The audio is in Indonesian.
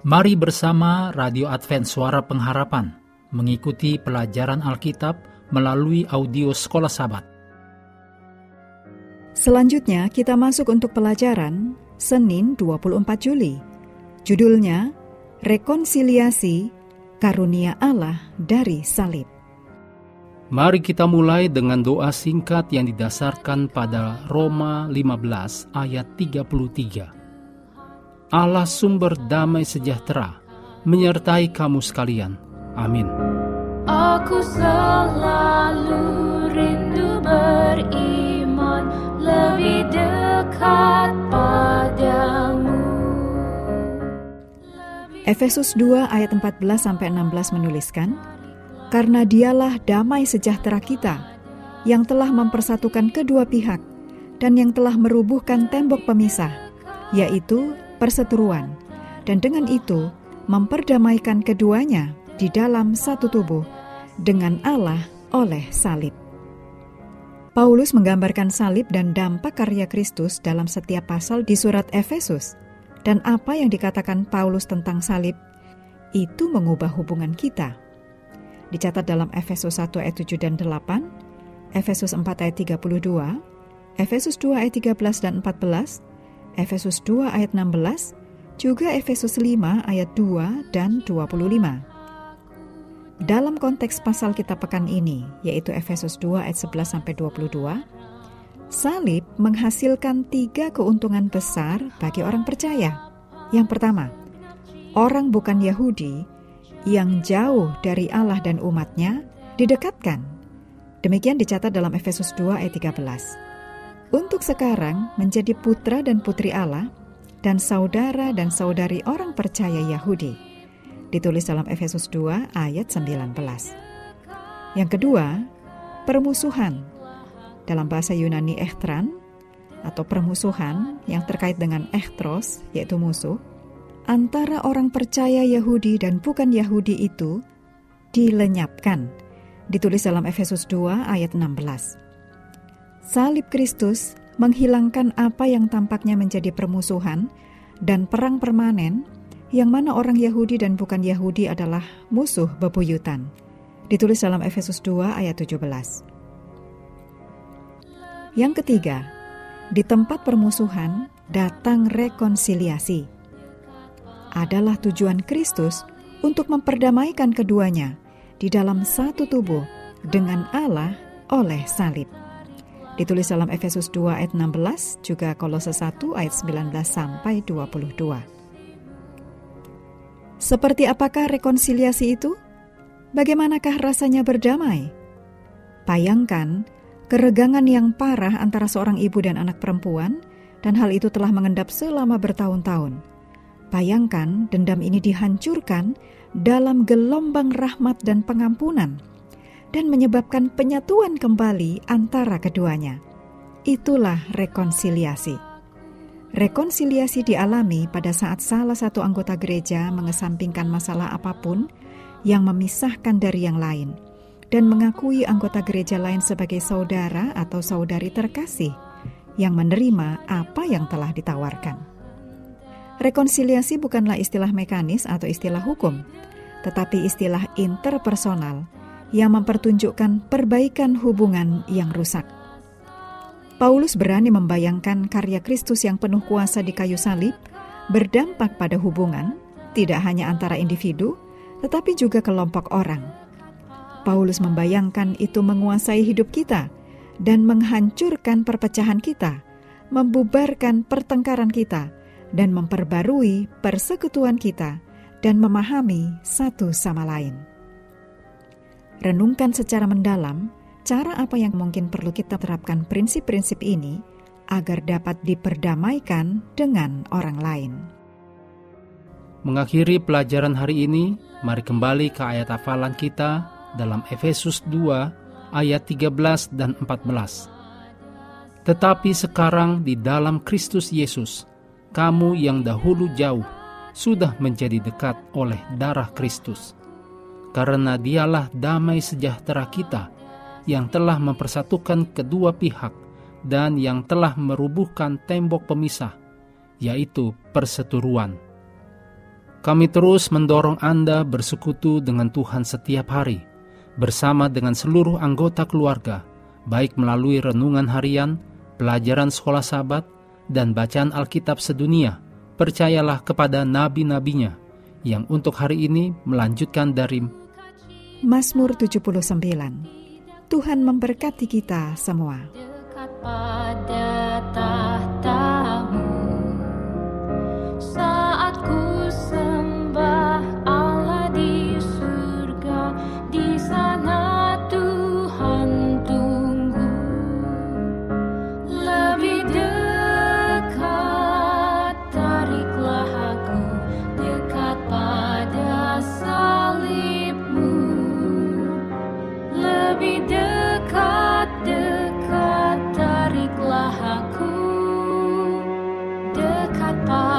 Mari bersama Radio Advent Suara Pengharapan mengikuti pelajaran Alkitab melalui audio Sekolah Sabat. Selanjutnya kita masuk untuk pelajaran Senin 24 Juli. Judulnya Rekonsiliasi, Karunia Allah dari Salib. Mari kita mulai dengan doa singkat yang didasarkan pada Roma 15 ayat 33. Allah sumber damai sejahtera, menyertai kamu sekalian. Amin. Aku selalu rindu beriman lebih dekat padamu. Efesus 2 ayat 14-16 menuliskan, karena dialah damai sejahtera kita, yang telah mempersatukan kedua pihak, dan yang telah merubuhkan tembok pemisah, yaitu perseteruan, dan dengan itu memperdamaikan keduanya di dalam satu tubuh dengan Allah oleh salib. Paulus menggambarkan salib dan dampak karya Kristus dalam setiap pasal di surat Efesus, dan apa yang dikatakan Paulus tentang salib itu mengubah hubungan kita. Dicatat dalam Efesus 1 ayat 7 dan 8, Efesus 4 ayat 32, Efesus 2 ayat 13 dan 14, Efesus 2 ayat 16, juga Efesus 5 ayat 2 dan 25. Dalam konteks pasal kita pekan ini, yaitu Efesus 2 ayat 11-22, salib menghasilkan 3 keuntungan besar bagi orang percaya. Yang pertama, orang bukan Yahudi yang jauh dari Allah dan umatnya didekatkan. Demikian dicatat dalam Efesus 2 ayat 13. Untuk sekarang menjadi putra dan putri Allah dan saudara dan saudari orang percaya Yahudi. Ditulis dalam Efesus 2 ayat 19. Yang kedua, permusuhan. Dalam bahasa Yunani echtran atau permusuhan yang terkait dengan echtros, yaitu musuh, antara orang percaya Yahudi dan bukan Yahudi itu dilenyapkan. Ditulis dalam Efesus 2 ayat 16. Salib Kristus menghilangkan apa yang tampaknya menjadi permusuhan dan perang permanen, yang mana orang Yahudi dan bukan Yahudi adalah musuh bebuyutan. Ditulis dalam Efesus 2 ayat 17. Yang ketiga, di tempat permusuhan datang rekonsiliasi. Adalah tujuan Kristus untuk memperdamaikan keduanya di dalam satu tubuh dengan Allah oleh salib. Ditulis dalam Efesus 2 ayat 16, juga Kolose 1 ayat 19-22. Seperti apakah rekonsiliasi itu? Bagaimanakah rasanya berdamai? Bayangkan keregangan yang parah antara seorang ibu dan anak perempuan, dan hal itu telah mengendap selama bertahun-tahun. Bayangkan dendam ini dihancurkan dalam gelombang rahmat dan pengampunan, dan menyebabkan penyatuan kembali antara keduanya. Itulah rekonsiliasi. Rekonsiliasi dialami pada saat salah satu anggota gereja mengesampingkan masalah apapun yang memisahkan dari yang lain, dan mengakui anggota gereja lain sebagai saudara atau saudari terkasih yang menerima apa yang telah ditawarkan. Rekonsiliasi bukanlah istilah mekanis atau istilah hukum, tetapi istilah interpersonal yang mempertunjukkan perbaikan hubungan yang rusak. Paulus berani membayangkan karya Kristus yang penuh kuasa di kayu salib berdampak pada hubungan, tidak hanya antara individu, tetapi juga kelompok orang. Paulus membayangkan itu menguasai hidup kita dan menghancurkan perpecahan kita, membubarkan pertengkaran kita, dan memperbarui persekutuan kita, dan memahami satu sama lain. Renungkan secara mendalam cara apa yang mungkin perlu kita terapkan prinsip-prinsip ini agar dapat diperdamaikan dengan orang lain. Mengakhiri pelajaran hari ini, mari kembali ke ayat hafalan kita dalam Efesus 2 ayat 13 dan 14. Tetapi sekarang di dalam Kristus Yesus, kamu yang dahulu jauh sudah menjadi dekat oleh darah Kristus. Karena dialah damai sejahtera kita, yang telah mempersatukan kedua pihak, dan yang telah merubuhkan tembok pemisah, yaitu perseteruan. Kami terus mendorong Anda bersekutu dengan Tuhan setiap hari, bersama dengan seluruh anggota keluarga, baik melalui renungan harian, pelajaran sekolah Sabat, dan bacaan Alkitab sedunia. Percayalah kepada nabi-nabinya, yang untuk hari ini melanjutkan dari Masmur 79. Tuhan memberkati kita semua. Dekat pada tahtamu, saat ku sembah Allah di surga, di sana Tuhan tunggu, lebih dekat tariklah aku, dekat pada salib-Mu, lebih dekat tariklah aku, dekat pada